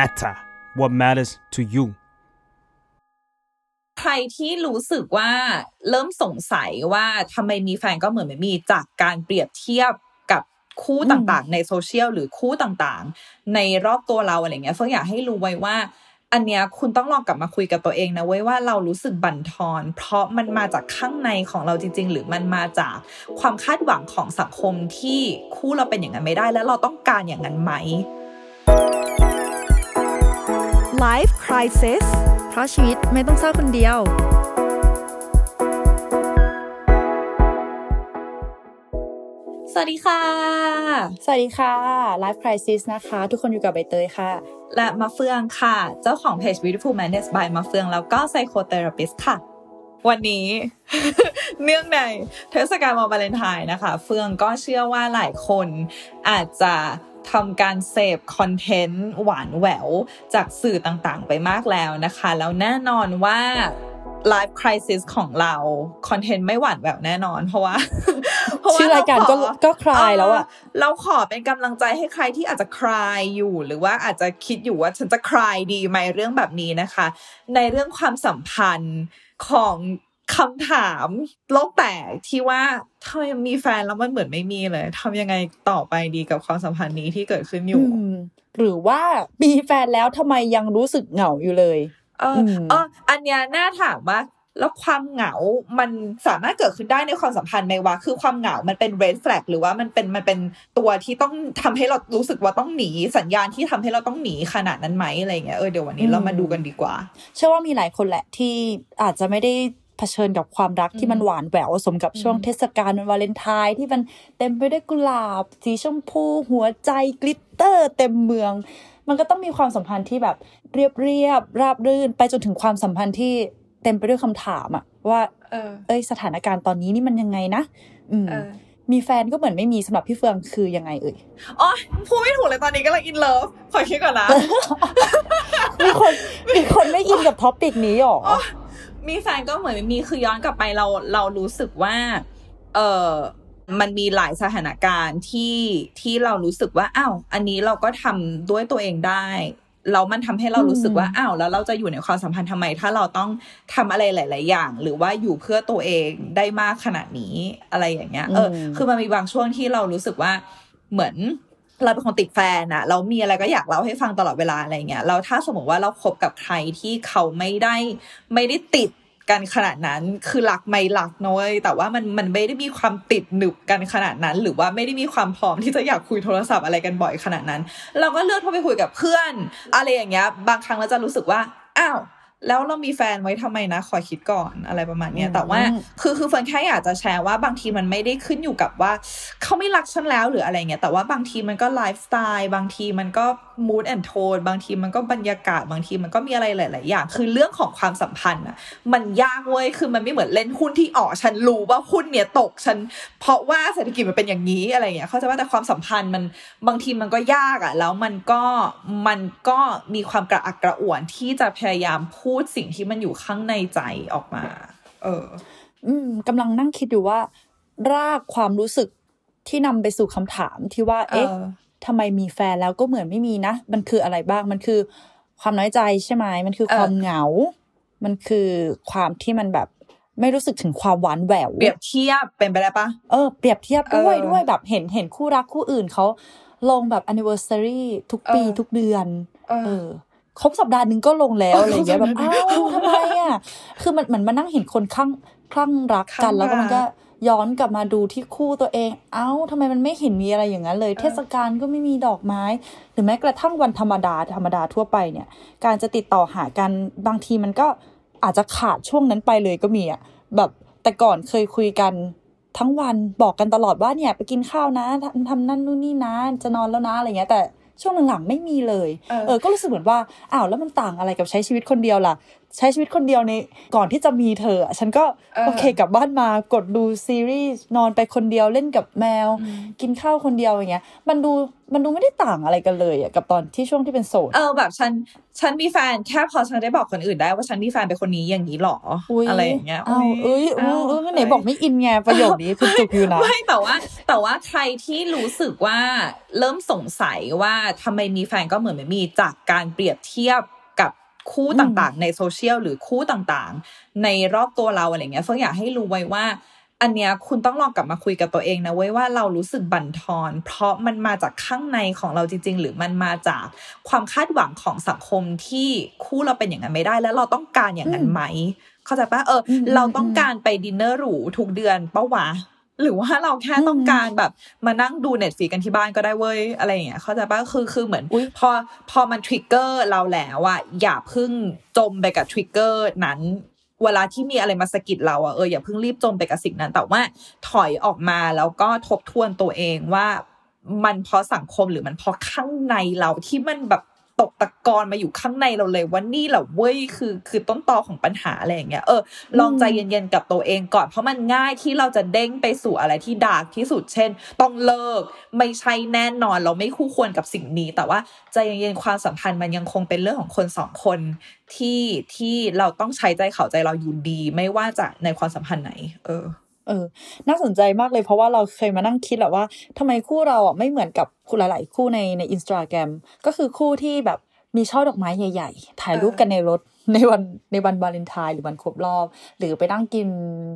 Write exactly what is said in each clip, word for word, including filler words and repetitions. matter what matters to you ใครที่รู้สึกว่าเริ่มสงสัยว่าทำไมมีแฟนก็เหมือนไม่มีจากการเปรียบเทียบกับคู่ต่างๆในโซเชียลหรือคู่ต่างๆในรอบตัวเราอะไรเงี้ยเฟิร์นอยากให้รู้ไว้ว่าอันเนี้ยคุณต้องลองกลับมาคุยกับตัวเองนะเว้ยว่าเรารู้สึกบั่นทอนเพราะมันมาจากข้างในของเราจริงๆหรือมันมาจากความคาดหวังของสังคมที่คู่เราเป็นอย่างนั้นไม่ได้และเราต้องการอย่างนั้นไหม Life Crisis เพราะชีวิตไม่ต้องเศร้าคนเดียวสวัสดีค่ะสวัสดีค่ะ Life Crisis นะคะทุกคนอยู่กับใบเตยค่ะและมะเฟืองค่ะเจ้าของเพจ Beautiful Madness by มะเฟืองแล้วก็ Psychotherapist ค่ะวันนี้ เนื่องในเทศกาลวันวาเลนไทน์นะคะเฟืองก็เชื่อว่าหลายคนอาจจะทำการเสพคอนเทนต์หวานแหววจากสื่อต่างๆไปมากแล้วนะคะแล้วแน่นอนว่า Life Crisis ของเราคอนเทนต์ไม่หวานแหววแน่นอนเพราะว่าชื่อรายการก็ก็คลายแล้วอะเราขอเป็นกำลังใจให้ใครที่อาจจะคลายอยู่หรือว่าอาจจะคิดอยู่ว่าฉันจะคลายดีไหมเรื่องแบบนี้นะคะในเรื่องความสัมพันธ์ของคำถามโลกแตกที่ว่าทำไมมีแฟนแล้วมันเหมือนไม่มีเลยทำยังไงต่อไปดีกับความสัมพันธ์นี้ที่เกิดขึ้นอยู่หรือว่ามีแฟนแล้วทำไมยังรู้สึกเหงาอยู่เลยเออเอออันเนี้ยน่าถามว่าแล้วความเหงามันสามารถเกิดขึ้นได้ในความสัมพันธ์ไหมวะคือความเหงามันเป็น red flag หรือว่ามันเป็นมันเป็นตัวที่ต้องทำให้เรารู้สึกว่าต้องหนีสัญญาณที่ทำให้เราต้องหนีขนาดนั้นไหมอะไรเงี้ยเออเดี๋ยววันนี้เรามาดูกันดีกว่าเชื่อว่ามีหลายคนแหละที่อาจจะไม่ได้เผชิญกับความรักที่มันหวานแหววสมกับช่วงเทศกาลวันวาเลนไทน์ที่มันเต็มไปด้วยกุหลาบสีชมพูหัวใจกลิตเตอร์เต็มเมืองมันก็ต้องมีความสัมพันธ์ที่แบบเรียบเรียบราบรื่นไปจนถึงความสัมพันธ์ที่เต็มไปด้วยคำถามอะว่าเออเอ้ยสถานการณ์ตอนนี้นี่มันยังไงนะอืมมีแฟนก็เหมือนไม่มีสำหรับพี่เฟืองคือยังไงเอ่ยอ๋อพูดไม่ถูกเลยตอนนี้ก็เลยอินเลิฟขอคิดก่อนนะ มีคนมีคนไม่อินกับท็อปิกนี้หรอมีแฟนก็เหมือนไม่มีคือย้อนกลับไปเราเรารู้สึกว่าเออมันมีหลายสถานการณ์ที่ที่เรารู้สึกว่าอ้าวอันนี้เราก็ทำด้วยตัวเองได้แล้วมันทำให้เรารู้สึกว่าอ้าวแล้วเราจะอยู่ในความสัมพันธ์ทำไมถ้าเราต้องทำอะไรหลายๆอย่างหรือว่าอยู่เพื่อตัวเองได้มากขนาดนี้อะไรอย่างเงี้ยเออคือมันมีบางช่วงที่เรารู้สึกว่าเหมือนเราเป็นคนติดแฟนอะเรามีอะไรก็อยากเล่าให้ฟังตลอดเวลาอะไรเงี้ยเราถ้าสมมติว่าเราคบกับใครที่เขาไม่ได้ไม่ได้ติดกันขนาดนั้นคือหลักไม่หลักน้อยแต่ว่ามันมันไม่ได้มีความติดหนึบกันขนาดนั้นหรือว่าไม่ได้มีความพร้อมที่จะอยากคุยโทรศัพท์อะไรกันบ่อยขนาดนั้นเราก็เลือกที่ไปคุยกับเพื่อนอะไรอย่างเงี้ยบางครั้งเราจะรู้สึกว่าอ้าวแล้วเรามีแฟนไว้ทำไมนะขอคิดก่อนอะไรประมาณเนี้ยแต่ว่าคือคือเฟิร์นแค่อยากจะแชร์ว่าบางทีมันไม่ได้ขึ้นอยู่กับว่าเขาไม่รักฉันแล้วหรืออะไรเงี้ยแต่ว่าบางทีมันก็ไลฟ์สไตล์บางทีมันก็ mood and tone บางทีมันก็บรรยากาศบางทีมันก็มีอะไรหลายๆอย่างคือเรื่องของความสัมพันธ์อ่ะมันยากเว้ยคือมันไม่เหมือนเล่นหุ้นที่อ๋อฉันรู้ว่าหุ้นเนี่ยตกฉันเพราะว่าเศรษฐกิจมันเป็นอย่างนี้อะไรเงี้ยเข้าใจว่าแต่ความสัมพันธ์มันบางทีมันก็ยากอ่ะแล้วมันก็มันก็มีความกระอักกระอ่วนที่จะพยายามพูดสิ่งที่มันอยู่ข้างในใจออกมาเอออืมกำลังนั่งคิดอยู่ว่ารากความรู้สึกที่นำไปสู่คำถามที่ว่า เ, เอ๊ะทำไมมีแฟนแล้วก็เหมือนไม่มีนะมันคืออะไรบ้างมันคือความน้อยใจใช่ไหมมันคือความเหงามันคือความที่มันแบบไม่รู้สึกถึงความหวานแหววเปรียบเทียบเป็นไปได้ปะเออเปรียบเทียบด้วยด้วยแบบเห็นเห็นคู่รักคู่อื่นเขาลงแบบ anniversary ทุกปีทุกเดือนเออครบสัปดาห์นึงก็ลงแล้วอะไรอย่างเงี้ยแบบอ้าวทำไมอ่ะคือมันเหมือนมานั่งเห็นคนคลั่งคลั่งรักกันแล้วก็มันก็ย้อนกลับมาดูที่คู่ตัวเองเอ้าทำไมมันไม่เห็นมีอะไรอย่างนั้นเลยเทศกาลก็ไม่มีดอกไม้หรือแม้กระทั่งวันธรรมดาธรรมดาทั่วไปเนี่ยการจะติดต่อหากันบางทีมันก็อาจจะขาดช่วงนั้นไปเลยก็มีอ่ะแบบแต่ก่อนเคยคุยกันทั้งวันบอกกันตลอดว่าเนี่ยไปกินข้าวนะทำนั่นนู่นนี่นะจะนอนแล้วนะอะไรอย่างเงี้ยแต่ช่วงหลังๆไม่มีเลยเออก็รู้สึกเหมือนว่าอ้าวแล้วมันต่างอะไรกับใช้ชีวิตคนเดียวล่ะ ใช้ชีวิตคนเดียวในก่อนที่จะมีเธอฉันก็โอเคกลับบ้านมากดดูซีรีส์นอนไปคนเดียวเล่นกับแมวกินข้าวคนเดียวอย่างเงี้ยมันดูมันดูไม่ได้ต่างอะไรกันเลยอ่ะกับตอนที่ช่วงที่เป็นโสดเออแบบฉันฉันมีแฟนแค่พอฉันได้บอกคนอื่นได้ว่าฉันมีแฟนเป็นคนนี้อย่างนี้หรออะไรอย่างเงี้ยอ้าวเอ้ยเออไหนบอกไม่อินไงประโยคนี้คือจุกอยู่นะไม่แต่ว่าแต่ว่าใครที่รู้สึกว่าเริ่มสงสัยว่าทำไมมีแฟนก็เหมือนไม่มีจากการเปรียบเทียบกับคู่ต่างๆในโซเชียลหรือคู่ต่างๆในรอบตัวเราอะไรเงี้ยเฟิร์นอยากให้รู้ไว้ว่าอันเนี้ยคุณต้องลองกลับมาคุยกับตัวเองนะเว้ยว่าเรารู้สึกบั่นทอนเพราะมันมาจากข้างในของเราจริงๆหรือมันมาจากความคาดหวังของสังคมที่คู่เราเป็นอย่างนั้นไม่ได้แล้วเราต้องการอย่างนั้นไหมเข้าใจป่ะเออเราต้องการไปดินเนอร์หรูทุกเดือนป่ะวะหรือว่าเราแค่ต้องการแบบมานั่งดู Netflix กันที่บ้านก็ได้เว้ยอะไรอย่างเงี้ยเข้าใจป่ะคือคือเหมือนพอพอมันทริกเกอร์เราแล้วอ่ะอย่าเพิ่งจมไปกับทริกเกอร์นั้นเวลาที่มีอะไรมาสะกิดเราอ่ะเอออย่าเพิ่งรีบจมไปกับสิ่งนั้นแต่ว่าถอยออกมาแล้วก็ทบทวนตัวเองว่ามันเพราะสังคมหรือมันเพราะข้างในเราที่มันแบบตกตะกอนมาอยู่ข้างในเราเลยว่านี่แหละเว้ยคือคือต้นตอของปัญหาอะไรอย่างเงี้ยเออลองใจเย็นๆกับตัวเองก่อนเพราะมันง่ายที่เราจะเด้งไปสู่อะไรที่ดาร์กที่สุดเช่นต้องเลิกไม่ใช่แน่นอนเราไม่คู่ควรกับสิ่งนี้แต่ว่าใจเย็นๆความสัมพันธ์มันยังคงเป็นเรื่องของคนสองคนที่ที่เราต้องใช้ใจเขาใจเราอยู่ดีไม่ว่าจะในความสัมพันธ์ไหนเออเออน่าสนใจมากเลยเพราะว่าเราเคยมานั่งคิดแหละว่าทำไมคู่เราอ่ะไม่เหมือนกับคู่หลายๆคู่ในใน Instagram ก็คือคู่ที่แบบมีช่อดอกไม้ใหญ่ๆถ่ายรูปกันในรถในวันในวันวาเลนไทน์หรือวันครบรอบหรือไปนั่งกิน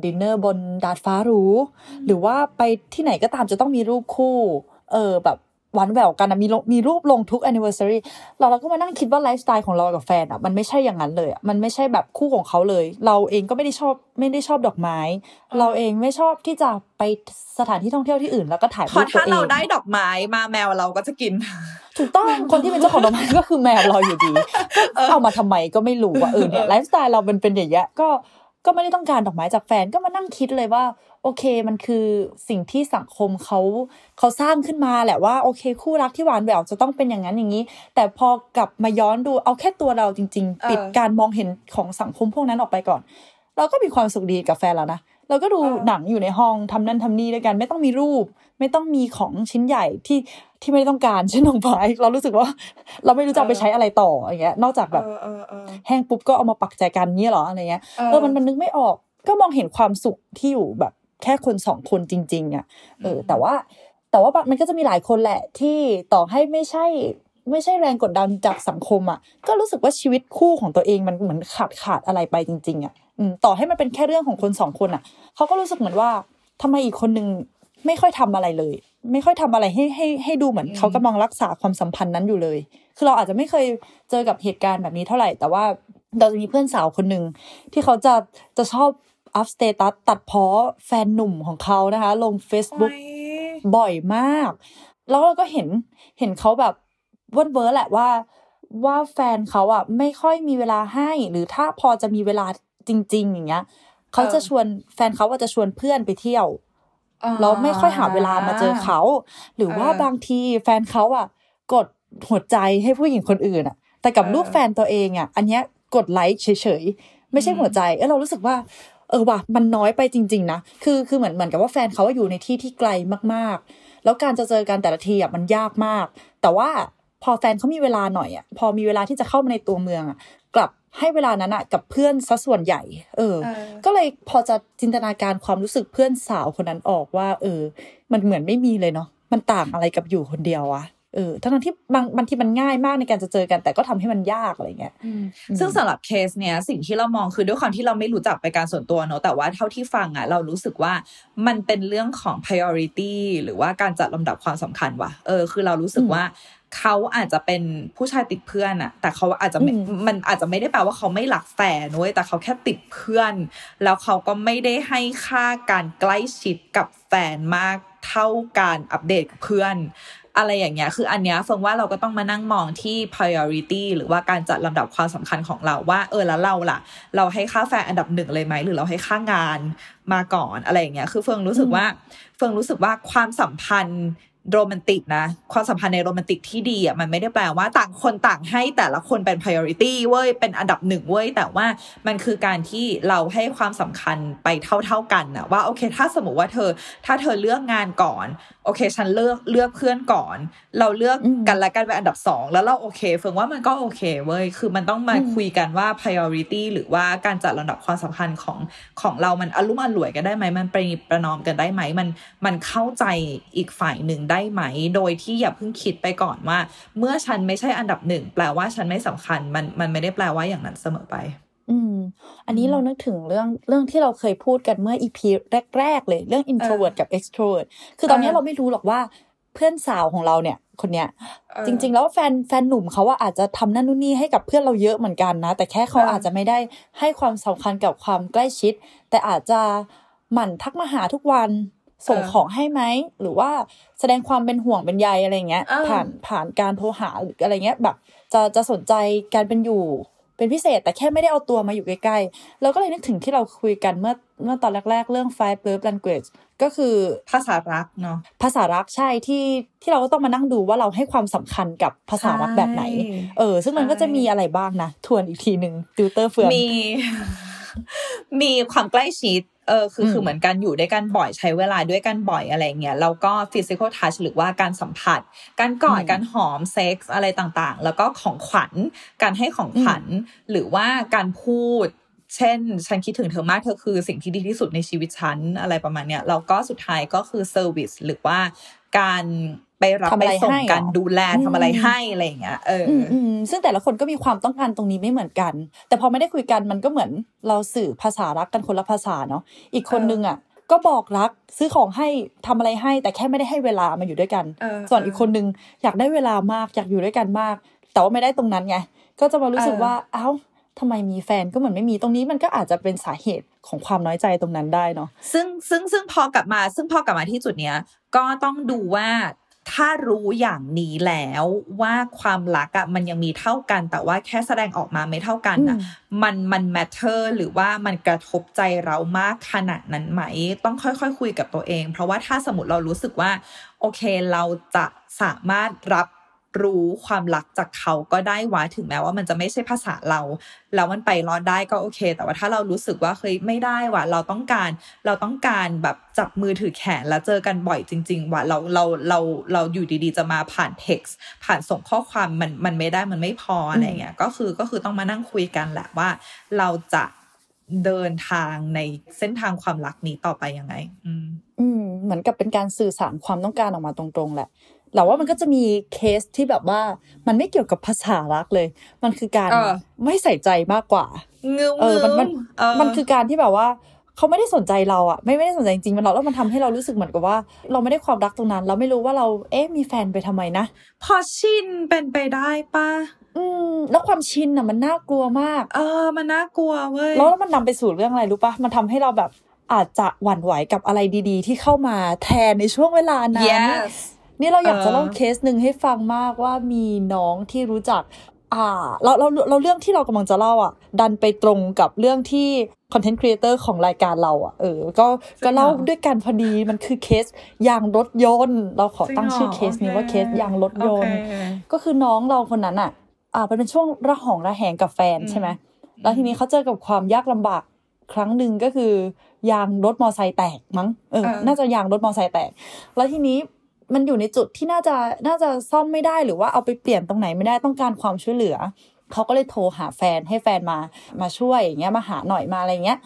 ดินเนอร์บนดาดฟ้าหรูหรือว่าไปที่ไหนก็ตามจะต้องมีรูปคู่เออแบบหวานแหววกันนะมีมีรูปลงทุก anniversary เราเราก็มานั่งคิดว่าไลฟ์สไตล์ของเรากับแฟนอ่ะมันไม่ใช่อย่างนั้นเลยอ่ะมันไม่ใช่แบบคู่ของเขาเลยเราเองก็ไม่ได้ชอบไม่ได้ชอบดอกไม้เราเองไม่ชอบที่จะไปสถานที่ท่องเที่ยวที่อื่นแล้วก็ถ่ายรูปตัวเองพอถ้าเราได้ดอกไม้มาแมวเราก็จะกินถูกต้องคนที่เป็นเจ้าของดอกไม้ก็คือแมวเราอยู่ดีเข้ามาทำไมก็ไม่รู้ว่าเออเนี่ยไลฟ์สไตล์เรามันเป็นอย่างเงี้ยก็ก็ไม่ได้ต้องการดอกไม้จากแฟนก็มานั่งคิดเลยว่าโอเคมันคือสิ่งที่สังคมเขาเขาสร้างขึ้นมาแหละว่าโอเคคู่รักที่หวานแหววจะต้องเป็นอย่างนั้นอย่างนี้แต่พอกลับมาย้อนดูเอาแค่ตัวเราจริงๆปิดการมองเห็นของสังคมพวกนั้นออกไปก่อนเราก็มีความสุขดีกับแฟนแล้วนะเราก็ดูหนังอยู่ในห้องทำนั่นทำนี่ด้วยกันไม่ต้องมีรูปไม่ต้องมีของชิ้นใหญ่ที่ที่ไม่ต้องการเช่นดอกไม้เรารู้สึกว่าเราไม่รู้จะไปใช้อะไรต่ออย่างเงี้ยนอกจากแบบแห้งปุ๊บก็เอามาปักแจกันเงี้ยหรออะไรเงี้ยเออมันมันนึกไม่ออกก็มองเห็นความสุขที่อยู่แบบแค่คนสองคนจริงๆอ่ะเออแต่ว่าแต่ว่ามันก็จะมีหลายคนแหละที่ต่อให้ไม่ใช่ไม่ใช่แรงกดดันจากสังคมอ่ะก็รู้สึกว่าชีวิตคู่ของตัวเองมันเหมือนขาดขาดอะไรไปจริงๆอ่ะต่อให้มันเป็นแค่เรื่องของคนสองคนอ่ะเขาก็รู้สึกเหมือนว่าทำไมอีกคนนึงไม่ค่อยทำอะไรเลยไม่ค่อยทำอะไรให้ให้ให้ดูเหมือนเขากำลังรักษาความสัมพันธ์นั้นอยู่เลยคือเราอาจจะไม่เคยเจอกับเหตุการณ์แบบนี้เท่าไหร่แต่ว่าเราจะมีเพื่อนสาวคนนึงที่เขาจะจะชอบอัพสเตตัสตัดพ้อแฟนหนุ่มของเขานะคะลง Facebook บ่อยมากแล้วเราก็เห็นเห็นเขาแบบวัดเวอร์แหละว่าว่าแฟนเขาอ่ะไม่ค่อยมีเวลาให้หรือถ้าพอจะมีเวลาจริงๆอย่างเงี้ยเขาจะชวนแฟนเขาว่าจะชวนเพื่อนไปเที่ยวเราไม่ค่อยหาเวลามาเจอเขาหรือว่าบางทีแฟนเขาอ่ะกดหัวใจให้ผู้หญิงคนอื่นอ่ะแต่กับลูกแฟนตัวเองอ่ะอันเนี้ยกดไลค์เฉยๆไม่ใช่หัวใจเออเรารู้สึกว่าเออว่ะมันน้อยไปจริงๆนะคือคือเหมือนเหมือนกับว่าแฟนเขาอยู่ในที่ที่ไกลมากๆแล้วการจะเจอกันแต่ละทีอ่ะมันยากมากแต่ว่าพอแฟนเขามีเวลาหน่อยอ่ะพอมีเวลาที่จะเข้ามาในตัวเมืองอ่ะกลับให้เวลานั้นอ่ะกับเพื่อนซะส่วนใหญ่เออก็เลยพอจะจินตนาการความรู้สึกเพื่อนสาวคนนั้นออกว่าเออมันเหมือนไม่มีเลยเนาะมันต่างอะไรกับอยู่คนเดียวอ่ะเออทั้งที่บางบางทีมันง่ายมากในการจะเจอกันแต่ก็ทำให้มันยากอะไรเงี้ยซึ่งสำหรับเคสเนี้ยสิ่งที่เรามองคือด้วยความที่เราไม่รู้จักไปการส่วนตัวเนาะแต่ว่าเท่าที่ฟังอ่ะเรารู้สึกว่ามันเป็นเรื่องของ priority หรือว่าการจัดลำดับความสำคัญว่ะเออคือเรารู้สึกว่าเขาอาจจะเป็นผู้ชายติดเพื่อนอะแต่เขาอาจจะมันอาจจะไม่ได้แปลว่าเขาไม่รักแฟนเว้ยแต่เขาแค่ติดเพื่อนแล้วเขาก็ไม่ได้ให้ค่าการใกล้ชิดกับแฟนมากเท่าการอัปเดตกับเพื่อนอะไรอย่างเงี้ยคืออันเนี้ยเฟิงว่าเราก็ต้องมานั่งมองที่ priority หรือว่าการจัดลำดับความสำคัญของเราว่าเออแล้วเราล่ะเราให้ค่าแฟนอันดับหนึ่งเลยไหมหรือเราให้ค่างานมาก่อนอะไรอย่างเงี้ยคือเฟิงรู้สึกว่าเฟิงรู้สึกว่าความสัมพันธ์ โรแมนติกนะความสัมพันธ์ในโรแมนติกที่ดีอ่ะมันไม่ได้แปลว่าต่างคนต่างให้แต่ละคนเป็น priority เว้ยเป็นอันดับหนึ่งเว้ยแต่ว่ามันคือการที่เราให้ความสำคัญไปเท่าๆกันนะว่าโอเคถ้าสมมติว่าเธอถ้าเธอเลือกงานก่อนโอเคฉันเลือกเลือกเพื่อนก่อนเราเลือกกันและกันเป็นอันดับสองแล้วเราโอเคเฟืองว่ามันก็โอเคเว้ยคือมันต้องมาคุยกันว่า priority หรือว่าการจัดลำดับความสำคัญของของเรามันอลุ่มอล่วยกันได้ไหมมันประนีประนอมกันได้ไหมมันมันเข้าใจอีกฝ่ายหนึ่งได้ไหมโดยที่อย่าเพิ่งคิดไปก่อนว่าเมื่อฉันไม่ใช่อันดับหนึ่งแปลว่าฉันไม่สำคัญมันมันไม่ได้แปลว่าอย่างนั้นเสมอไปอืมอันนี้เรานึกถึงเรื่องเรื่องที่เราเคยพูดกันเมื่อ อี พี แรกๆเลยเรื่อง introvert กับ extrovert คือตอนนี้เราไม่รู้หรอกว่าเพื่อนสาวของเราเนี่ยคนเนี้ยจริงๆแล้วแฟนแฟนหนุ่มเขาว่าอาจจะทำนั่นนู่นนี่ให้กับเพื่อนเราเยอะเหมือนกันนะแต่แค่เขาอาจจะไม่ได้ให้ความสำคัญกับความใกล้ชิดแต่อาจจะหมั่นทักมาหาทุกวันส่งของให้ไหมหรือว่าแสดงความเป็นห่วงเป็นใยอะไรเงี้ยผ่านผ่านการโทรหาหรืออะไรเงี้ยแบบจะจะสนใจการเป็นอยู่เป็นพิเศษแต่แค่ไม่ได้เอาตัวมาอยู่ใกล้ๆเราก็เลยนึกถึงที่เราคุยกันเมื่อเมื่อตอนแรกๆเรื่อง Five Love Language ก็คือภาษารักเนาะภาษารักใช่ที่ที่เราก็ต้องมานั่งดูว่าเราให้ความสำคัญกับภาษารักแบบไหนเออซึ่งมันก็จะมีอะไรบ้างนะทวนอีกทีนึงติวเตอร์เฟืองมีมีความใกล้ชิดเออคือคือเหมือนกันอยู่ด้วยกันบ่อยใช้เวลาด้วยกันบ่อยอะไรเงี้ยแล้วก็ physical touch หรือว่าการสัมผัสการกอดการหอมเซ็กส์อะไรต่างๆแล้วก็ของขวัญการให้ของขวัญหรือว่าการพูดเช่นฉันคิดถึงเธอมากเธอคือสิ่งที่ดีที่สุดในชีวิตฉันอะไรประมาณเนี้ยแล้วก็สุดท้ายก็คือ service หรือว่าการไปรับไปส่งกันดูแลทำอะไรให้อะไรอย่างเงี้ยเออซึ่งแต่ละคนก็มีความต้องการตรงนี้ไม่เหมือนกันแต่พอไม่ได้คุยกันมันก็เหมือนเราสื่อภาษารักกันคนละภาษาเนาะอีกคนนึงอ่ะก็บอกรักซื้อของให้ทำอะไรให้แต่แค่ไม่ได้ให้เวลามาอยู่ด้วยกันส่วนอีกคนนึงอยากได้เวลามากอยากอยู่ด้วยกันมากแต่ว่าไม่ได้ตรงนั้นไงก็จะมารู้สึกว่าเอ้าทำไมมีแฟนก็เหมือนไม่มีตรงนี้มันก็อาจจะเป็นสาเหตุของความน้อยใจตรงนั้นได้เนาะซึ่งซึ่งซึ่งพอกลับมาซึ่งพอกลับมาที่จุดเนี้ยก็ต้องดูว่าถ้ารู้อย่างนี้แล้วว่าความรักอะมันยังมีเท่ากันแต่ว่าแค่แสดงออกมาไม่เท่ากันอะมันมัน matter หรือว่ามันกระทบใจเรามากขนาดนั้นไหมต้องค่อยๆ ค, คุยกับตัวเองเพราะว่าถ้าสมมติเรารู้สึกว่าโอเคเราจะสามารถรับรู้ความรักจากเขาก็ได้วะถึงแม้ว่ามันจะไม่ใช่ภาษาเราแล้วมันไปรอดได้ก็โอเคแต่ว่าถ้าเรารู้สึกว่าเฮ้ยไม่ได้วะเราต้องการเราต้องการแบบจับมือถือแขนแล้วเจอกันบ่อยจริงๆวะเราเราเราเราอยู่ดีๆจะมาผ่านเท็กซ์ผ่านส่งข้อความมันมันไม่ได้มันไม่พออะไรเงี้ยก็คือก็คือต้องมานั่งคุยกันแหละว่าเราจะเดินทางในเส้นทางความรักนี้ต่อไปยังไงอืมอืมเหมือนกับเป็นการสื่อสารความต้องการออกมาตรงๆแหละเราว่ามันก็จะมีเคสที่แบบว่ามันไม่เกี่ยวกับภาษารักเลยมันคือการไม่ใส่ใจมากกว่าเออมันมันมันคือการที่แบบว่าเขาไม่ได้สนใจเราอ่ะไม่ไม่ได้สนใจจริงๆมันเราแล้วมันทำให้เรารู้สึกเหมือนกับว่าเราไม่ได้ความรักตรงนั้นเราไม่รู้ว่าเราเอ๊ะมีแฟนไปทำไมนะพอชินเป็นไปได้ป่ะอืมแล้วความชินน่ะมันน่ากลัวมากเออมันน่ากลัวเว้ยแล้วมันนำไปสู่เรื่องอะไรรู้ป่ะมันทำให้เราแบบอาจจะหวั่นไหวกับอะไรดีๆที่เข้ามาแทนในช่วงเวลานั้น yes.นี่เราอยากจะเล่าเคสหนึ่งให้ฟังมากว่ามีน้องที่รู้จักอ่าเราเราเราเรื่องที่เรากำลังจะเล่าอ่ะดันไปตรงกับเรื่องที่คอนเทนต์ครีเอเตอร์ของรายการเราอ่ะเออก็ก็เล่าด้วยกันพอดีมันคือเคสยางรถยนต์เราขอตั้งชื่อเคสนี้ว่าเคสยางรถยนต์ก็คือน้องเราคนนั้นอ่ะอ่ามันเป็นช่วงระหองระแหงกับแฟนใช่ไหมแล้วทีนี้เขาเจอกับความยากลำบากครั้งนึงก็คือยางรถมอไซค์แตกมั้งเออน่าจะยางรถมอไซค์แตกแล้วทีนี้มันอยู่ในจุดที่น่าจะน่าจะซ่อมไม่ได้หรือว่าเอาไปเปลี่ยนตรงไหนไม่ได้ต้องการความช่วยเหลือเขาก็เลยโทรหาแฟนให้แฟนมามาช่วยอย่างเงี้ยมาหาหน่อยมาอะไรเงี้ย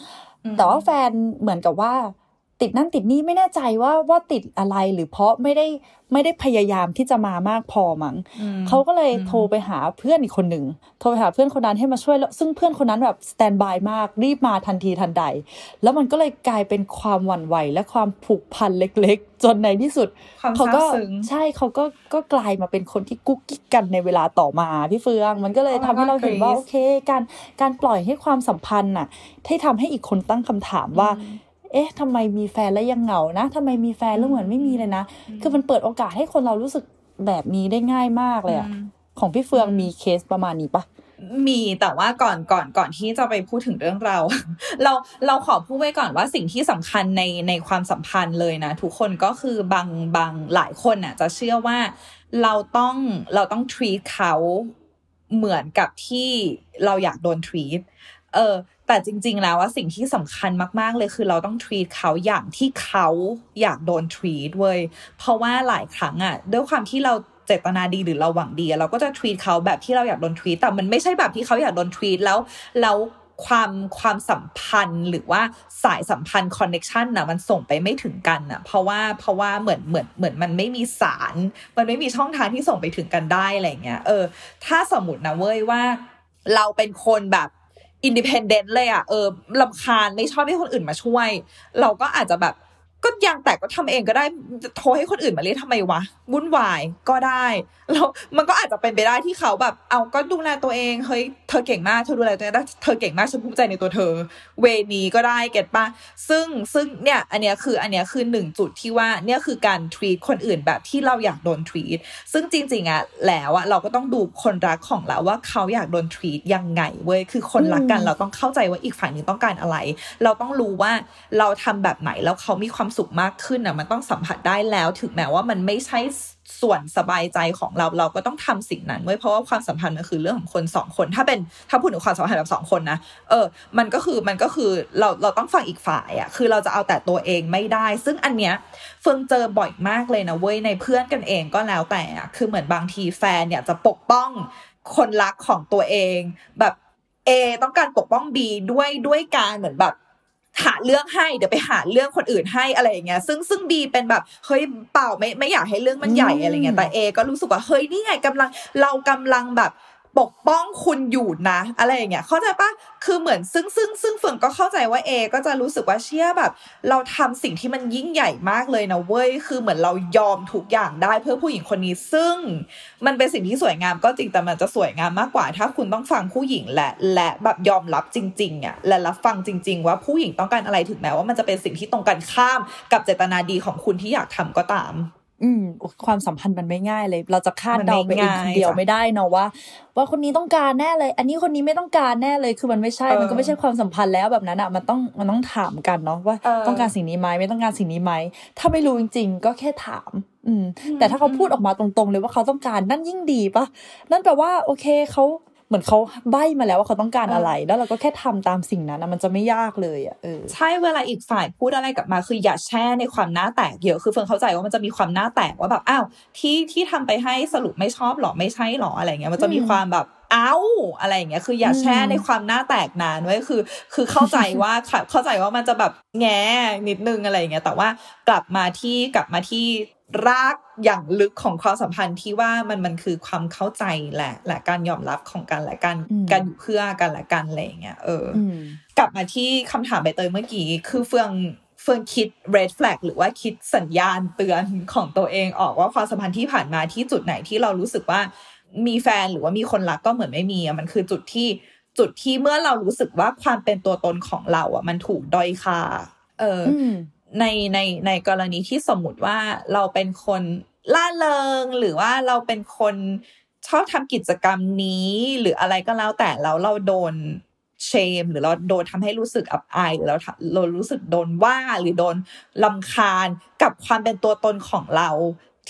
แต่ว่าแฟนเหมือนกับว่าติดนั่นติดนี่ไม่แน่ใจว่าว่าติดอะไรหรือเพราะไม่ได้ไม่ได้พยายามที่จะมามากพอมั้งเขาก็เลยโทรไปหาเพื่อนอีกคนหนึ่งโทรไปหาเพื่อนคนนั้นให้มาช่วยแล้วซึ่งเพื่อนคนนั้นแบบสแตนด์บายมากรีบมาทันทีทันใดแล้วมันก็เลยกลายเป็นความหวั่นไหวและความผูกพันเล็กๆจนในที่สุดเขาก็ใช่เขาก็ก็กลายมาเป็นคนที่กุ๊กกิ๊กกันในเวลาต่อมาพี่เฟืองมันก็เลยทำให้เราเห็นว่าโอเคการการปล่อยให้ความสัมพันธ์น่ะที่ทำให้อีกคนตั้งคำถามว่าเอ๊ะทำไมมีแฟนแล้วยังเหงานะทำไมมีแฟนแล้วเหมือนไม่มีเลยนะคือมันเปิดโอกาสให้คนเรารู้สึกแบบนี้ได้ง่ายมากเลยอ่ะของพี่เฟืองมีเคสประมาณนี้ปะ มีแต่ว่าก่อนก่อนก่อนที่จะไปพูดถึงเรื่องเราเราเราขอพูดไว้ก่อนว่าสิ่งที่สำคัญในในความสัมพันธ์เลยนะทุกคนก็คือบางบางหลายคนน่ะจะเชื่อว่าเราต้องเราต้อง treat เขาเหมือนกับที่เราอยากโดน treat เออแต่จริงๆแล้วว่าสิ่งที่สำคัญมากๆเลยคือเราต้อง treat เขาอย่างที่เขาอยากโดน treat เว้ยเพราะว่าหลายครั้งอะด้วยความที่เราเจตนาดีหรือเราหวังดีเราก็จะ treat เขาแบบที่เราอยากโดน treat แต่มันไม่ใช่แบบที่เขาอยากโดน treat แล้วแล้วความความสัมพันธ์หรือว่าสายสัมพันธ์ connection น่ะมันส่งไปไม่ถึงกันน่ะเพราะว่าเพราะว่าเหมือนเหมือนเหมือนมันไม่มีสารมันไม่มีช่องทางที่ส่งไปถึงกันได้อะไรเงี้ยเออถ้าสมมุตินะเว้ยว่าเราเป็นคนแบบอินดิเพนเดนต์เลยอ่ะเออรำคาญไม่ชอบให้คนอื่นมาช่วยเราก็อาจจะแบบก็ยังแต่ก็ทำเองก็ได้โทรให้คนอื่นมาเรียกทำไมวะวุ่นวายก็ได้แล้วมันก็อาจจะเป็นไปได้ที่เขาแบบเอาก็ดูแลตัวเองเฮ้ยเธอเก่งมากเธอดูแลตัวเองได้เธอเก่งมากฉันภูมิใจในตัวเธอเวนี้ก็ได้เก็ตป่ะซึ่งซึ่งเนี่ยอันเนี้ยคืออันเนี้ยคือหนึ่งจุดที่ว่าเนี่ยคือการทรีตคนอื่นแบบที่เราอยากโดนทรีตซึ่งจริงๆอ่ะแล้วอ่ะเราก็ต้องดูคนรักของเราว่าเขาอยากโดนทรีตยังไงเว้ยคือคนรักกันเราต้องเข้าใจว่าอีกฝ่ายนึงต้องการอะไรเราต้องรู้ว่าเราทำแบบไหนแล้วเขามีความสุขมากขึ้นน่ะมันต้องสัมผัสได้แล้วถึงแม้ว่ามันไม่ใช่ส่วนสบายใจของเราเราก็ต้องทำสิ่งนั้นเว้ยเพราะว่าความสัมพันธ์มันคือเรื่องของคนสองคนถ้าเป็นถ้าพูดถึงความสัมพันธ์แบบสองคนนะเออมันก็คือมันก็คือเราเราต้องฟังอีกฝ่ายอ่ะคือเราจะเอาแต่ตัวเองไม่ได้ซึ่งอันเนี้ยเฟืองเจอบ่อยมากเลยนะเว้ยในเพื่อนกันเองก็แล้วแต่คือเหมือนบางทีแฟนเนี่ยจะปกป้องคนรักของตัวเองแบบ A ต้องการปกป้อง B ด้วยด้วยการเหมือนแบบหาเรื่องให้เดี๋ยวไปหาเรื่องคนอื่นให้อะไรอย่างเงี้ยซึ่งซึ่ง B เป็นแบบเฮ้ยเปล่าไม่ไม่อยากให้เรื่องมันใหญ่อะไรเงี้ยแต่ A ก็รู้สึกว่าเฮ้ยนี่ไงกำลังเรากำลังแบบปกป้องคุณอยู่นะอะไรอย่างเงี้ยเข้าใจปะคือเหมือนซึ่งซึ่งซึ่งเฟืองก็เข้าใจว่า A ก็จะรู้สึกว่าเชื่อแบบเราทำสิ่งที่มันยิ่งใหญ่มากเลยนะเว้ยคือเหมือนเรายอมทุกอย่างได้เพื่อผู้หญิงคนนี้ซึ่งมันเป็นสิ่งที่สวยงามก็จริงแต่มันจะสวยงามมากกว่าถ้าคุณต้องฟังผู้หญิงและและแบบยอมรับจริงๆอ่ะและรับฟังจริงๆว่าผู้หญิงต้องการอะไรถึงแม้ว่ามันจะเป็นสิ่งที่ตรงกันข้ามกับเจตนาดีของคุณที่อยากทำก็ตามอืมความสัมพันธ์มันไม่ง่ายเลยเราจะคาดเดาไปเองคนเดียวไม่ได้เนาะว่าว่าคนนี้ต้องการแน่เลยอันนี้คนนี้ไม่ต้องการแน่เลยคือมันไม่ใช่มันก็ไม่ใช่ความสัมพันธ์แล้วแบบนั้นอ่ะมันต้องมันต้องถามกันเนาะว่าต้องการสิ่งนี้ไหมไม่ต้องการสิ่งนี้ไหมถ้าไม่รู้จริงๆก็แค่ถามอืมแต่ถ้าเขาพูดออกมาตรงๆเลยว่าเขาต้องการนั่นยิ่งดีป่ะนั่นแปลว่าโอเคเขาเหมือนเขาใบ้มาแล้วว่าเขาต้องการอะไรแล้วเราก็แค่ทำตามสิ่งนั้นนะมันจะไม่ยากเลยอ่ะเออใช่เวลาอีกฝ่ายพูดอะไรกลับมาคืออย่าแช่ในความหน้าแตกเยอะคือเฟืองเข้าใจว่ามันจะมีความหน้าแตกว่าแบบอ้าวที่ที่ทำไปให้สรุปไม่ชอบหรอไม่ใช่หรออะไรเงี้ยมันจะมีความแบบอ้าวอะไรอย่างเงี้ยคืออย่าแช่ในความหน้าแตกนานไว้คือคือเข้าใจว่าเข้าใจว่ามันจะแบบแง่นิดนึงอะไรอย่างเงี้ยแต่ว่ากลับมาที่กลับมาที่รากอย่างลึกของความสัมพันธ์ที่ว่ามันมันคือความเข้าใจแหละและการยอมรับของกันและกันการอยู่เพื่อกันและกันอะไรอย่างเงี้ยเออกลับมาที่คำถามใบเตยเมื่อกี้คือเฟืองเฟืองคิด red flag หรือว่าคิดสัญญาณเตือนของตัวเองออกว่าความสัมพันธ์ที่ผ่านมาที่จุดไหนที่เรารู้สึกว่ามีแฟนหรือว่ามีคนรักก็เหมือนไม่มีอ่ะมันคือจุดที่จุดที่เมื่อเรารู้สึกว่าความเป็นตัวตนของเราอ่ะมันถูกด้อยค่าเออในในในกรณีที่สมมุติว่าเราเป็นคนล่าเริงหรือว่าเราเป็นคนชอบทำกิจกรรมนี้หรืออะไรก็แล้วแต่แล้วเราโดนเชมหรือเราโดนทำให้รู้สึกอับอายหรือเราเรารู้สึกโดนว่าหรือโดนรำคาญกับความเป็นตัวตนของเรา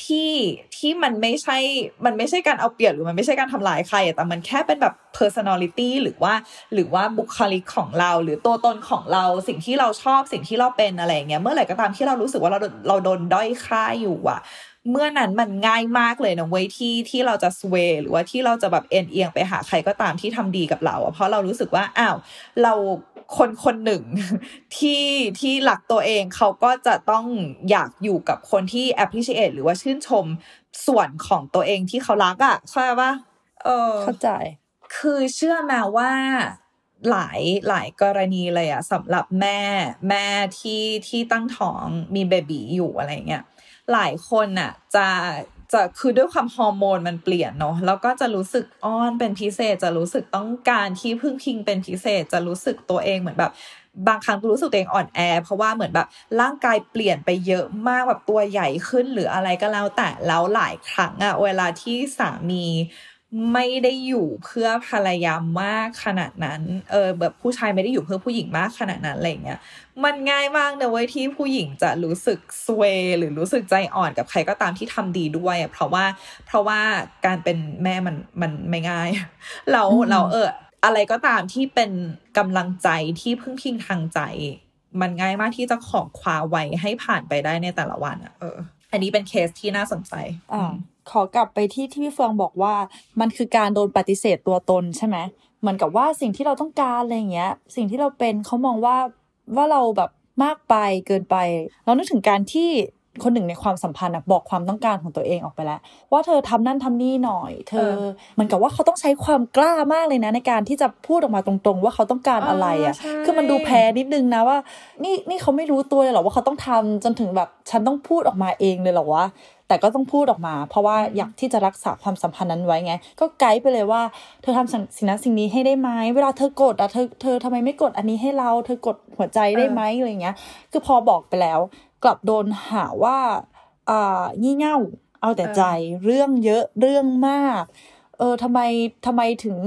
ที่ที่มันไม่ใช่มันไม่ใช่การเอาเปรียบหรือมันไม่ใช่การทำลายใครแต่มันแค่เป็นแบบ personality หรือว่าหรือว่าบุคลิกของเราหรือตัวตนของเราสิ่งที่เราชอบสิ่งที่เราเป็นอะไรอย่างเงี้ยเมื่อไหร่ก็ตามที่เรารู้สึกว่าเราเราโดนด้อยค่าอยู่อ่ะเมื่อนั้นมันง่ายมากเลยนะเว้ยที่ที่เราจะ sway หรือว่าที่เราจะแบบเอ็นเอียงไปหาใครก็ตามที่ทำดีกับเราเพราะเรารู้สึกว่าอ้าวเราคนคนหนึ่งที่ที่หลักตัวเองเขาก็จะต้องอยากอยู่กับคนที่ appreciate หรือว่าชื่นชมส่วนของตัวเองที่เขารักอ่ะเข้าใจป่ะเออเข้าใจคือเชื่อมาว่าหลายหลายกรณีเลยอ่ะสำหรับแม่แม่ที่ที่ตั้งท้องมีเบบีอยู่อะไรเงี้ยหลายคนน่ะจะจะคือด้วยความฮอร์โมนมันเปลี่ยนเนาะแล้วก็จะรู้สึกอ้อนเป็นพิเศษจะรู้สึกต้องการที่พึ่งพิงเป็นพิเศษจะรู้สึกตัวเองเหมือนแบบบางครั้งรู้สึกตัวเองอ่อนแอเพราะว่าเหมือนแบบร่างกายเปลี่ยนไปเยอะมากแบบตัวใหญ่ขึ้นหรืออะไรก็แล้วแต่แล้วหลายครั้งอะเวลาที่สามี ไม่ได้อยู่เพื่อภรรยามากขนาดนั้นเออแบบผู้ชายไม่ได้อยู่เพื่อผู้หญิงมากขนาดนั้นอะไรเงี้ยมันง่ายมากนะเว้ยที่ผู้หญิงจะรู้สึกสเวหรือรู้สึกใจอ่อนกับใครก็ตามที่ทำดีด้วยเพราะว่าเพราะว่าการเป็นแม่มันมันไม่ง่ายเราเราเอออะไรก็ตามที่เป็นกำลังใจที่พึ่งพิงทางใจมันง่ายมากที่จะขอคว้าไว้ให้ผ่านไปได้ในแต่ละวันอ่ะเอออันนี้เป็นเคสที่น่าสนใจอ่าขอกลับไปที่ที่พี่เฟืองบอกว่ามันคือการโดนปฏิเสธตัวตนใช่ไหมเหมือนกับว่าสิ่งที่เราต้องการอะไรอย่างเงี้ยสิ่งที่เราเป็นเขามองว่าว่าเราแบบมากไปเกินไปเรานึกถึงการที่คนหนึ่งในความสัมพันธ์บอกความต้องการของตัวเองออกไปแล้วว่าเธอทำนั่นทำนี่หน่อยเธอเหมือนกับว่าเขาต้องใช้ความกล้ามากเลยนะในการที่จะพูดออกมาตรงๆว่าเขาต้องการอะไรอ่ะคือมันดูแพ้นิดนึงนะว่านี่นี่เขาไม่รู้ตัวเลยหรอว่าเขาต้องทำจนถึงแบบฉันต้องพูดออกมาเองเลยหรอวะแต่ก็ต้องพูดออกมาเพราะว่าอยากที่จะรักษาความสัมพันธ์นั้นไว้ไงก็ไกด์ไปเลยว่าเธอทำสิ่งนั้นสิ่งนี้ให้ได้ไหมเวลาเธอกดอ่ะเธอเธอทำไมไม่กดอันนี้ให้เราเธอกดหัวใจได้ไหมอะไรเงี้ยคือพอบอกไปแล้วกลับโดนหาว่าอ่างี่เง่าเอาแต่ใจ เ, เรื่องเยอะเรื่องมากเออทำไมทำไมถึง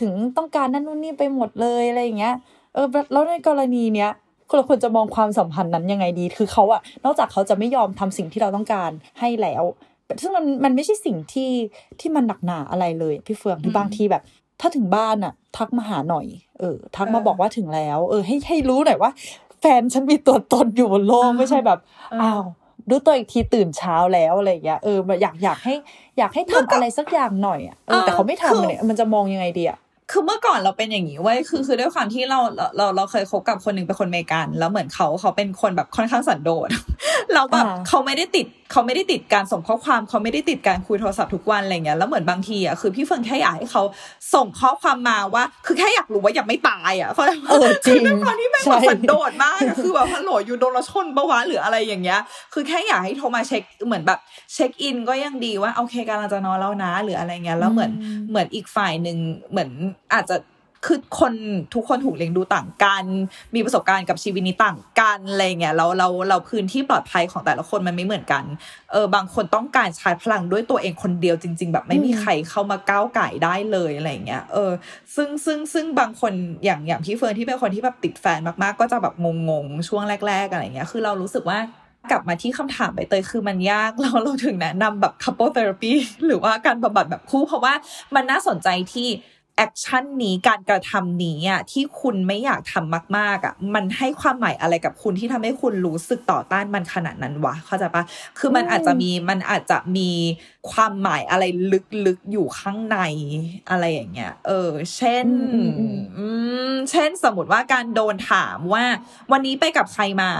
ถึงต้องการนั่นนู่นนี่ไปหมดเลยอะไรอย่างเงี้ยเออแล้วในกรณีเนี้ยเราควรจะมองความสัมพันธ์นั้นยังไงดีคือเขาอะนอกจากเขาจะไม่ยอมทำสิ่งที่เราต้องการให้แล้วซึ่งมันมันไม่ใช่สิ่งที่ที่มันหนักหนาอะไรเลยพี่เฟืองที่บางทีแบบถ้าถึงบ้านอะทักมาหาหน่อยเออทักมาบอกว่าถึงแล้วเออให้ให้รู้หน่อยว่าแฟนฉันมีตัวตนอยู่บนโลกไม่ใช่แบบอ้าวดูตัวอีกทีตื่นเช้าแล้วอะไรอย่างเงี้ยเอออยากอยากให้อยากให้ทำอะไรสักอย่างหน่อยอ่ะแต่เขาไม่ทำเนี่ยมันจะมองยังไงดีอ่ะคือเมื่อก่อนเราเป็นอย่างนี้เว้ยคือคือด้วยความที่เราเราเราเคยคบกับคนหนึ่งเป็นคนอเมริกันแล้วเหมือนเขาเขาเป็นคนแบบค่อนข้างสันโดษเราแบบเขาไม่ได้ติดเขาไม่ได้ติดการส่งข้อความเขาไม่ได้ติดการคุยโทรศัพท์ทุกวันอะไรเงี้ยแล้วเหมือนบางทีอ่ะคือพี่เฟิงแค่อยากให้เขาส่งข้อความมาว่าคือแค่อยากรู้ว่ายังไม่ตายอ่ะเขาคือเป็นคนที่ไม่แบบสันโดษมากคือแบบฮัลโหลอยู่โดนเราชนปะวะหรืออะไรอย่างเงี้ยคือแค่อยากให้โทรมาเช็คเหมือนแบบเช็คอินก็ยังดีว่าโอเคกำลังจะนอนแล้วนะหรืออะไรเงี้ยแล้วเหมือนเหมือนอีกฝ่ายนึงเหมือนอาจจะคือคนทุกคนถูกเลี้ยงดูต่างกันมีประสบการณ์กับชีวิตนี้ต่างกันอะไรเงี้ยเราเราเราพื้นที่ปลอดภัยของแต่ละคนมันไม่เหมือนกันเออบางคนต้องการใช้พลังด้วยตัวเองคนเดียวจริงๆแบบไม่มีใครเข้ามาก้าวไก่ได้เลยอะไรเงี้ยเออซึ่งซึ่งซึ่งบางคนอย่างอย่างพี่เฟิร์นที่เป็นคนที่แบบติดแฟนมากๆก็จะแบบงงๆช่วงแรกๆอะไรเงี้ยคือเรารู้สึกว่ากลับมาที่คำถามไปเตยคือมันยากเราเราถึงแนะนำแบบ couple therapy หรือว่าการบำบัดแบบคู่เพราะว่ามันน่าสนใจที่แอคชั่นนี้การกระทำนี้อ่ะที่คุณไม่อยากทำมากๆอ่ะมันให้ความหมายอะไรกับคุณที่ทำให้คุณรู้สึกต่อต้านมันขนาดนั้นวะเข้าใจปะคือมันอาจจะมีมันอาจจะมีความหมายอะไรลึกๆอยู่ข้างในอะไรอย่างเงี้ยเออเช่นเช่นสมมติว่าการโดนถามว่าวันนี้ไปกับใครมา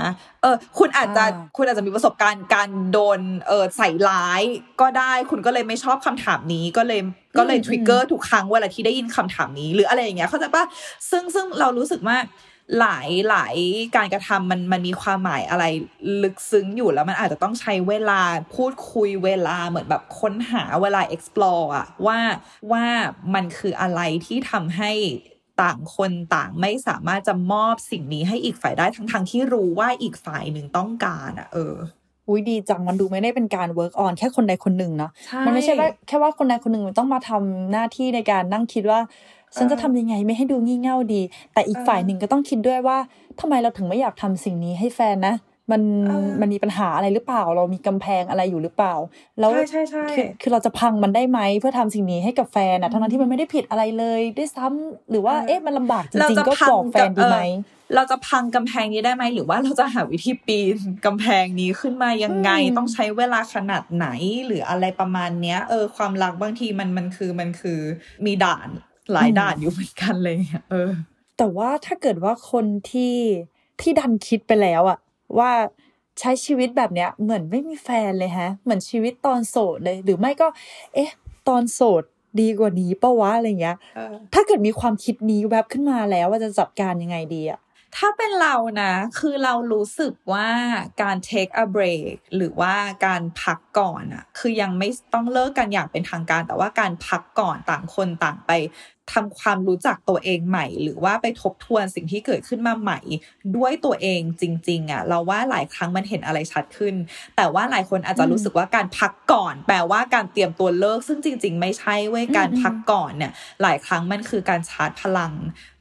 เออคุณอาจจะคุณอาจจะมีประสบการณ์การโดนเออใส่ร้ายก็ได้คุณก็เลยไม่ชอบคำถามนี้ก็เลยก็เลยทริกเกอร์ทุกครั้งเวลาที่ได้ยินคำถามนี้หรืออะไรอย่างเงี้ยเข้าใจป่ะซึ่งซึ่งเรารู้สึกว่าหลายหลายการกระทำมันมันมีความหมายอะไรลึกซึ้งอยู่แล้วมันอาจจะต้องใช้เวลาพูดคุยเวลาเหมือนแบบค้นหาเวลา explore อะว่าว่ามันคืออะไรที่ทำให้ต่างคนต่างไม่สามารถจะมอบสิ่งนี้ให้อีกฝ่ายได้ทั้งทั้งที่รู้ว่าอีกฝ่ายหนึ่งต้องการอะเอออุ้ยดีจังมันดูไม่ได้เป็นการ work on แค่คนใดคนหนึ่งนะมันไม่ใช่ว่าแค่ว่าคนใดคนหนึ่งมันต้องมาทำหน้าที่ในการนั่งคิดว่าฉันจะทำยังไงไม่ให้ดูงี่เง่าดีแต่อีกฝ่ายหนึ่งก็ต้องคิดด้วยว่าทำไมเราถึงไม่อยากทำสิ่งนี้ให้แฟนนะมันมันมีปัญหาอะไรหรือเปล่าเรามีกำแพงอะไรอยู่หรือเปล่าแล้วคือคือเราจะพังมันได้ไหมเพื่อทำสิ่งนี้ให้กับแฟนนะทั้งนั้นที่มันไม่ได้ผิดอะไรเลยด้วยซ้ำหรือว่าเอ๊ะมันลำบากจริงๆก็บอกแฟนดีไหมเราจะพังกำแพงนี้ได้ไหมหรือว่าเราจะหาวิธีปีนกำแพงนี้ขึ้นมายังไงต้องใช้เวลาขนาดไหนหรืออะไรประมาณเนี้ยเออความรักบางทีมันมันคือมันคือมีด่านหลายด่านอยู่เหมือนกันเลยเออแต่ว่าถ้าเกิดว่าคนที่ที่ดันคิดไปแล้วอะว่าใช้ชีวิตแบบเนี้ยเหมือนไม่มีแฟนเลยฮะเหมือนชีวิตตอนโสดเลยหรือไม่ก็เอ๊ะตอนโสดดีกว่านี้ปะวะอะไรเงี้ยถ้าเกิดมีความคิดนี้แวบขึ้นมาแล้วว่าจะจัดการยังไงดีอะถ้าเป็นเรานะคือเรารู้สึกว่าการ take a break หรือว่าการพักก่อนอะคือยังไม่ต้องเลิกกันอย่างเป็นทางการแต่ว่าการพักก่อนต่างคนต่างไป ทำความรู้จักตัวเองใหม่หรือว่าไปทบทวนสิ่งที่เกิดขึ้นมาใหม่ด้วยตัวเองจริงๆอ่ะเราว่าหลายครั้งมันเห็นอะไรชัดขึ้นแต่ว่าหลายคนอาจจะรู้สึกว่าการพักก่อนแปลว่าการเตรียมตัวเลิกซึ่งจริงๆไม่ใช่เว้ยการพักก่อนเนี่ยหลายครั้งมันคือการชาร์จพลัง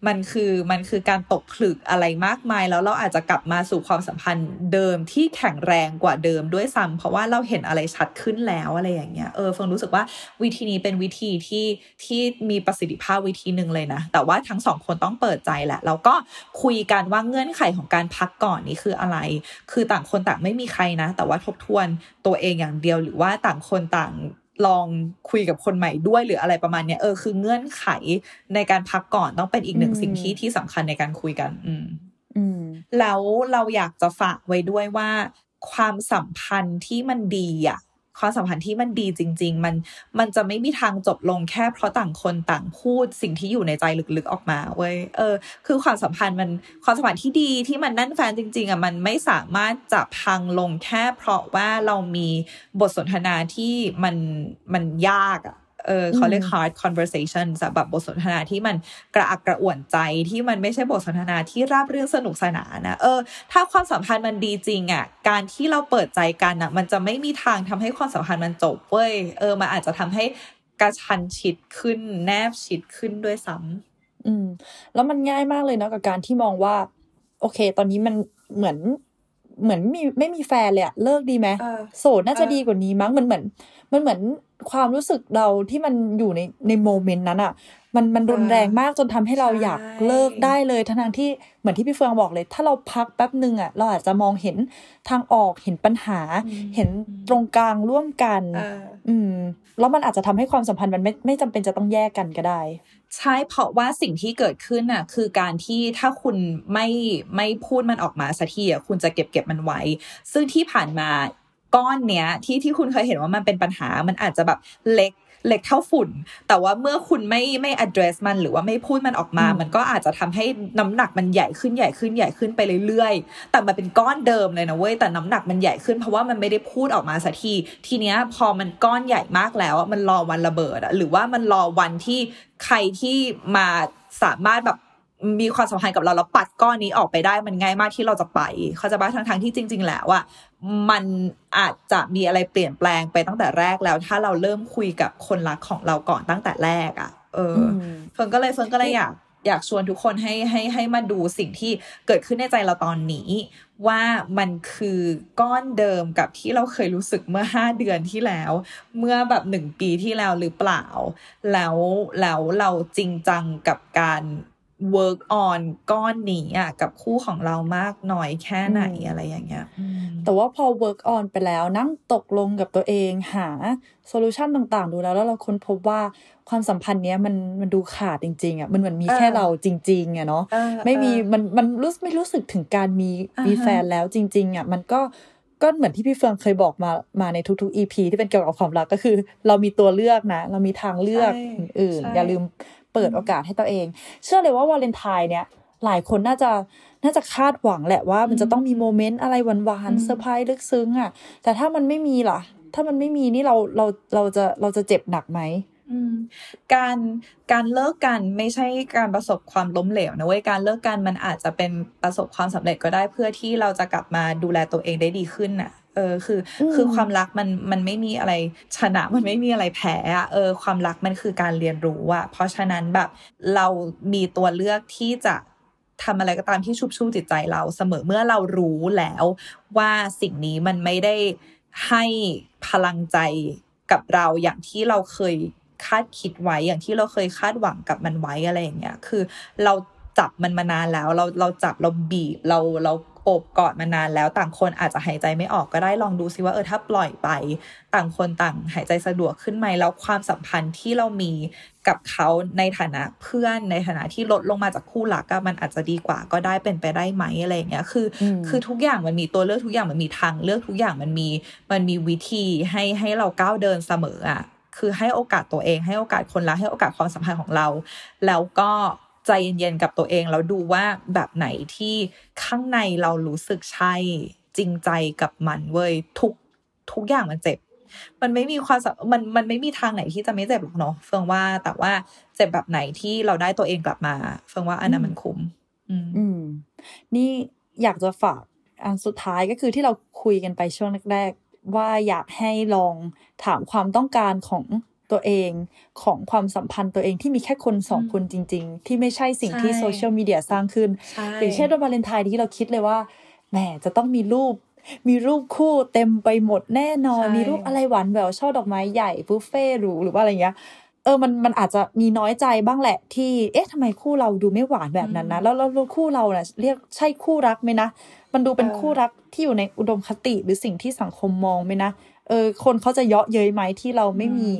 มันคือมันคือการตกผลึกอะไรมากมายแล้วเราอาจจะกลับมาสู่ความสัมพันธ์เดิมที่แข็งแรงกว่าเดิมด้วยซ้ำเพราะว่าเราเห็นอะไรชัดขึ้นแล้วอะไรอย่างเงี้ยเออฟังรู้สึกว่าวิธีนี้เป็นวิธีที่ที่มีประสิทธิภาพวิธีนึงเลยนะแต่ว่าทั้งสองคนต้องเปิดใจแหละแล้วก็คุยกันว่าเงื่อนไขของการพักก่อนนี่คืออะไรคือต่างคนต่างไม่มีใครนะแต่ว่าทบทวนตัวเองอย่างเดียวหรือว่าต่างคนต่างลองคุยกับคนใหม่ด้วยหรืออะไรประมาณเนี้ยเออคือเงื่อนไขในการพักก่อนต้องเป็นอีกหนึ่งสิ่งที่ที่สำคัญในการคุยกันอืมอืมแล้วเราอยากจะฝากไว้ด้วยว่าความสัมพันธ์ที่มันดีอะความสัมพันธ์ที่มันดีจริงๆมันมันจะไม่มีทางจบลงแค่เพราะต่างคนต่างพูดสิ่งที่อยู่ในใจลึกๆออกมาเว้ยเออคือความสัมพันธ์มันความสัมพันธ์ที่ดีที่มันแน่นแฟ้นจริงๆอ่ะมันไม่สามารถจะพังลงแค่เพราะว่าเรามีบทสนทนาที่มันมันยากอ่ะเออเขาเรียก hard conversation แบบบทสนทนาที่มันกระอักกระอ่วนใจที่มันไม่ใช่บทสนทนาที่ราบรื่นสนุกสนานนะเออถ้าความสัมพันธ์มันดีจริงอ่ะการที่เราเปิดใจกันอ่ะมันจะไม่มีทางทำให้ความสัมพันธ์มันจบเว้ยเออมันอาจจะทำให้กระชันชิดขึ้นแนบชิดขึ้นด้วยซ้ำอืมแล้วมันง่ายมากเลยเนาะกับการที่มองว่าโอเคตอนนี้มันเหมือนเหมือนมีไม่มีแฟนเลยอะเลิกดีไหมโสดน่าจะดีกว่านี้มั้งมันเหมือนมันเหมือนความรู้สึกเราที่มันอยู่ในในโมเมนต์นั้นอะมันมันรุนแรงมากจนทำให้เราอยากเลิกได้เลยทั้งที่เหมือนที่พี่เฟืองบอกเลยถ้าเราพักแป๊บนึงอะเราอาจจะมองเห็นทางออกเห็นปัญหาเห็นตรงกลางร่วมกันอืมแล้วมันอาจจะทำให้ความสัมพันธ์มันไม่ไม่จำเป็นจะต้องแยกกันก็ได้ใช่เพราะว่าสิ่งที่เกิดขึ้นน่ะคือการที่ถ้าคุณไม่ไม่พูดมันออกมาสักทีอ่ะคุณจะเก็บเก็บมันไว้ซึ่งที่ผ่านมาก้อนเนี้ยที่ที่คุณเคยเห็นว่ามันเป็นปัญหามันอาจจะแบบเล็กเล็กเท่าฝุ่นแต่ว่าเมื่อคุณไม่ไม่ address มันหรือว่าไม่พูดมันออกมามันก็อาจจะทำให้น้ำหนักมันใหญ่ขึ้นใหญ่ขึ้นใหญ่ขึ้นไปเรื่อยๆแต่มันเป็นก้อนเดิมเลยนะเว้ยแต่น้ำหนักมันใหญ่ขึ้นเพราะว่ามันไม่ได้พูดออกมาสักทีทีเนี้ยพอมันก้อนใหญ่มากแล้วมันรอวันระเบิดหรือว่ามันรอวันที่ใครที่มาสามารถแบบมีความสัมพันธ์กับเราแล้วปัดก้อนนี้ออกไปได้มันง่ายมากที่เราจะไปเขาจะบ้าทั้งๆที่จริงๆแล้วอ่ะมันอาจจะมีอะไรเปลี่ยนแปลงไปตั้งแต่แรกแล้วถ้าเราเริ่มคุยกับคนรักของเราก่อนตั้งแต่แรกอ่ะเออเฟิร์นก็เลยเฟิร์นก็เลยอยากอยากชวนทุกคนให้ให้ให้มาดูสิ่งที่เกิดขึ้นในใจเราตอนนี้ว่ามันคือก้อนเดิมกับที่เราเคยรู้สึกเมื่อห้าเดือนที่แล้วเมื่อแบบหนึ่งปีที่แล้วหรือเปล่าแล้วแล้วเราจริงจังกับการwork on ก้อนนี้อ่ะกับคู่ของเรามากน้อยแค่ไหน อ, อะไรอย่างเงี้ยแต่ว่าพอ work on ไปแล้วนั่งตกลงกับตัวเองหาโซลูชันต่างๆดูแล้วแล้วเราค้นพบว่าความสัมพันธ์เนี้ยมันมันดูขาดจริงๆอ่ะมันเหมือนมีแค่เราจริงๆอ่ะเนาะไม่มีมันมันรู้ไม่รู้สึกถึงการมีมีแฟนแล้วจริงๆอ่ะมันก็ก็เหมือนที่พี่เฟืองเคยบอกมามาในทุกๆ อี พี ที่เป็นเกี่ยวกับความรักก็คือเรามีตัวเลือกนะเรามีทางเลือกอื่นๆอย่าลืมเปิดโอกาสให้ตัวเองเชื่อเลยว่าวาเลนไทน์เนี่ยหลายคนน่าจะน่าจะคาดหวังแหละว่ามันจะต้องมีโมเมนต์อะไรหวานๆเซอร์ไพรส์ลึกซึ้งอ่ะแต่ถ้ามันไม่มีล่ะถ้ามันไม่มีนี่เราเราเราจะเราจะเจ็บหนักไหมการการเลิกกันไม่ใช่การประสบความล้มเหลวนะเว้ยการเลิกกันมันอาจจะเป็นประสบความสำเร็จก็ได้เพื่อที่เราจะกลับมาดูแลตัวเองได้ดีขึ้นน่ะเออคือคือความรักมันมันไม่มีอะไรชนะมันไม่มีอะไรแพ้อ่ะเออความรักมันคือการเรียนรู้อ่ะเพราะฉะนั้นแบบเรามีตัวเลือกที่จะทำอะไรก็ตามที่ชุบชูจิตใจเราเสมอเมื่อเรารู้แล้วว่าสิ่งนี้มันไม่ได้ให้พลังใจกับเราอย่างที่เราเคยคาดคิดไว้อย่างที่เราเคยคาดหวังกับมันไว้อะไรอย่างเงี้ยคือเราจับมันมานานแล้วเราเราจับเราบีบเราเราโอบกอดมานานแล้วต่างคนอาจจะหายใจไม่ออกก็ได้ลองดูซิว่าเออถ้าปล่อยไปต่างคนต่างหายใจสะดวกขึ้นไหมแล้วความสัมพันธ์ที่เรามีกับเขาในฐานะเพื่อนในฐานะที่ลดลงมาจากคู่รักก็มันอาจจะดีกว่าก็ได้เป็นไปได้ไหมอะไรอย่างเงี้ยคือคือทุกอย่างมันมีตัวเลือกทุกอย่างมันมีทางเลือกทุกอย่างมันมีมันมีวิธีให้ให้เราก้าวเดินเสมออ่ะคือให้โอกาสตัวเองให้โอกาสคนรักให้โอกาสความสัมพันธ์ของเราแล้วก็ใจเย็นๆกับตัวเองแล้วดูว่าแบบไหนที่ข้างในเรารู้สึกใช่จริงใจกับมันเว้ยทุกทุกอย่างมันเจ็บ มันไม่มีความมันมันไม่มีทางไหนที่จะไม่เจ็บหรอกเนาะเฟืองว่าแต่ว่าเจ็บแบบไหนที่เราได้ตัวเองกลับมาเฟืองว่าอันนั้นมันคุ้มอืมนี่อยากจะฝากอันสุดท้ายก็คือที่เราคุยกันไปช่วงแรกๆว่าอยากให้ลองถามความต้องการของตัวเองของความสัมพันธ์ตัวเองที่มีแค่คนสองคนจริงๆที่ไม่ใช่สิ่งที่โซเชียลมีเดียสร้างขึ้นอย่างเช่นวันวาเลนไทน์ที่เราคิดเลยว่าแหมจะต้องมีรูปมีรูปคู่เต็มไปหมดแน่นอนมีรูปอะไรหวานแหววช่อดอกไม้ใหญ่บุฟเฟ่ต์หรูหรือว่าอะไรเงี้ยเออมันมันอาจจะมีน้อยใจบ้างแหละที่เอ๊ะทำไมคู่เราดูไม่หวานแบบนั้นนะแล้วแล้วคู่เราน่ะเรียกใช่คู่รักไหมนะมันดูเป็นคู่รักที่อยู่ในอุดมคติหรือสิ่งที่สังคมมองไหมนะเออคนเขาจะเยาะเย้ยไหมที่เราไม่มี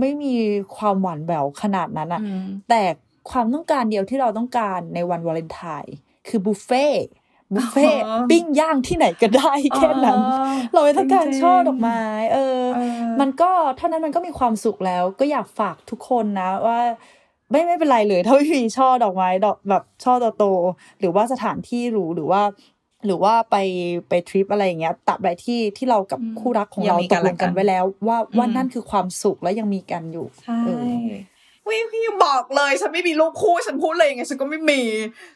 ไม่มีความหวานแหววขนาดนั้นอะแต่ความต้องการเดียวที่เราต้องการในวันวาเลนไทน์คือบุฟเฟ่บุฟเฟ่ปิ้งย่างที่ไหนก็ได้แค่นั้นเราไม่ต้องการช่อดอกไม้เออมันก็เท่านั้นมันก็มีความสุขแล้วก็อยากฝากทุกคนนะว่าไม่ไม่เป็นไรเลยถ้าไม่มีช่อดอกไม้ดอกแบบช่อโตๆหรือว่าสถานที่หรูหรือว่าหรือว่าไปไปทริปอะไรอย่างเงี้ยตับอะไรที่ที่เรากับคู่รักของเราตกลงกันไว้แล้วว่าว่านั่นคือความสุขและยังมีกันอยู่ใช่วิ่งพี่บอกเลยฉันไม่มีลูกคู่ฉันพูดเลยไงฉันก็ไม่มี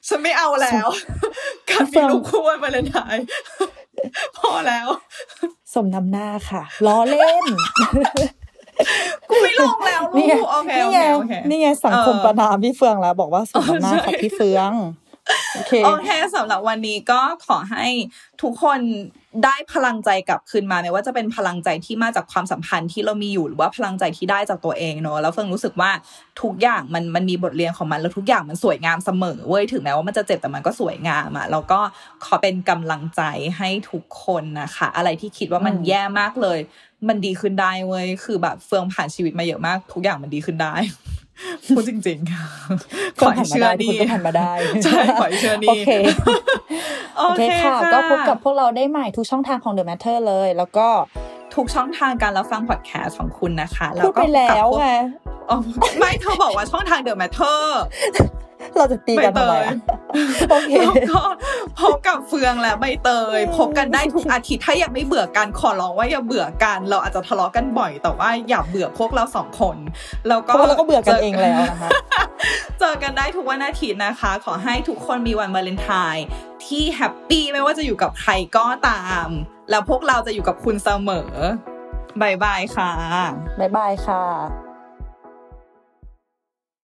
ฉันไม่เอาแล้วการมีลูกคู่มาเลยนายพอแล้วสมน้ำหน้าค่ะล้อเล่นกูไม่ลงแล้วลูกโอเคโอเคโอเคนี่ไงสังคมประนามพี่เฟืองแล้วบอกว่าสมน้ำหน้าค่ะพี่เฟืองโอเค okay. สำหรับวันนี้ก็ขอให้ทุกคนได้พลังใจกลับคืนมาไม่ว่าจะเป็นพลังใจที่มาจากความสัมพันธ์ที่เรามีอยู่หรือว่าพลังใจที่ได้จากตัวเองเนาะแล้วเฟื่องรู้สึกว่าทุกอย่างมันมันมีบทเรียนของมันแล้วทุกอย่างมันสวยงามเสมอเว้ยถึงแม้ว่ามันจะเจ็บแต่มันก็สวยงามอะแล้วก็ขอเป็นกำลังใจให้ทุกคนนะคะอะไรที่คิดว่ามันแย่มากเลยมันดีขึ้นได้เว้ยคือแบบเฟื่องผ่านชีวิตมาเยอะมากทุกอย่างมันดีขึ้นได้พูดจริงๆขอให้เชื่อดีก็ผ่านมาได้ใช่ขอให้เชื่อดีโอเคโอเคค่ะก็พบกับพวกเราได้ใหม่ทุกช่องทางของ The Matter เลยแล้วก็ทุกช่องทางการรับฟังพอดแคสต์ของคุณนะคะแล้วก็แล้วไงอ๋อไม่เธอบอกว่าช่องทาง The Matter เราจะตีกันทำไมโอเคก็พบกับเฟืองและใบเตยพบกันได้ทุกอาทิตย์ถ้ายังไม่เบื่อกันขอร้องว่าอย่าเบื่อกันเราอาจจะทะเลาะกันบ่อยแต่ว่าอย่าเบื่อพวกเราสองคนแล้วก็เราก็เบื่อกันเองแล้วนะคะเจอกันได้ทุกวันอาทิตย์นะคะขอให้ทุกคนมีวันวาเลนไทน์ที่แฮปปี้ไม่ว่าจะอยู่กับใครก็ตามแล้วพวกเราจะอยู่กับคุณเสมอบายบายค่ะบายบายค่ะ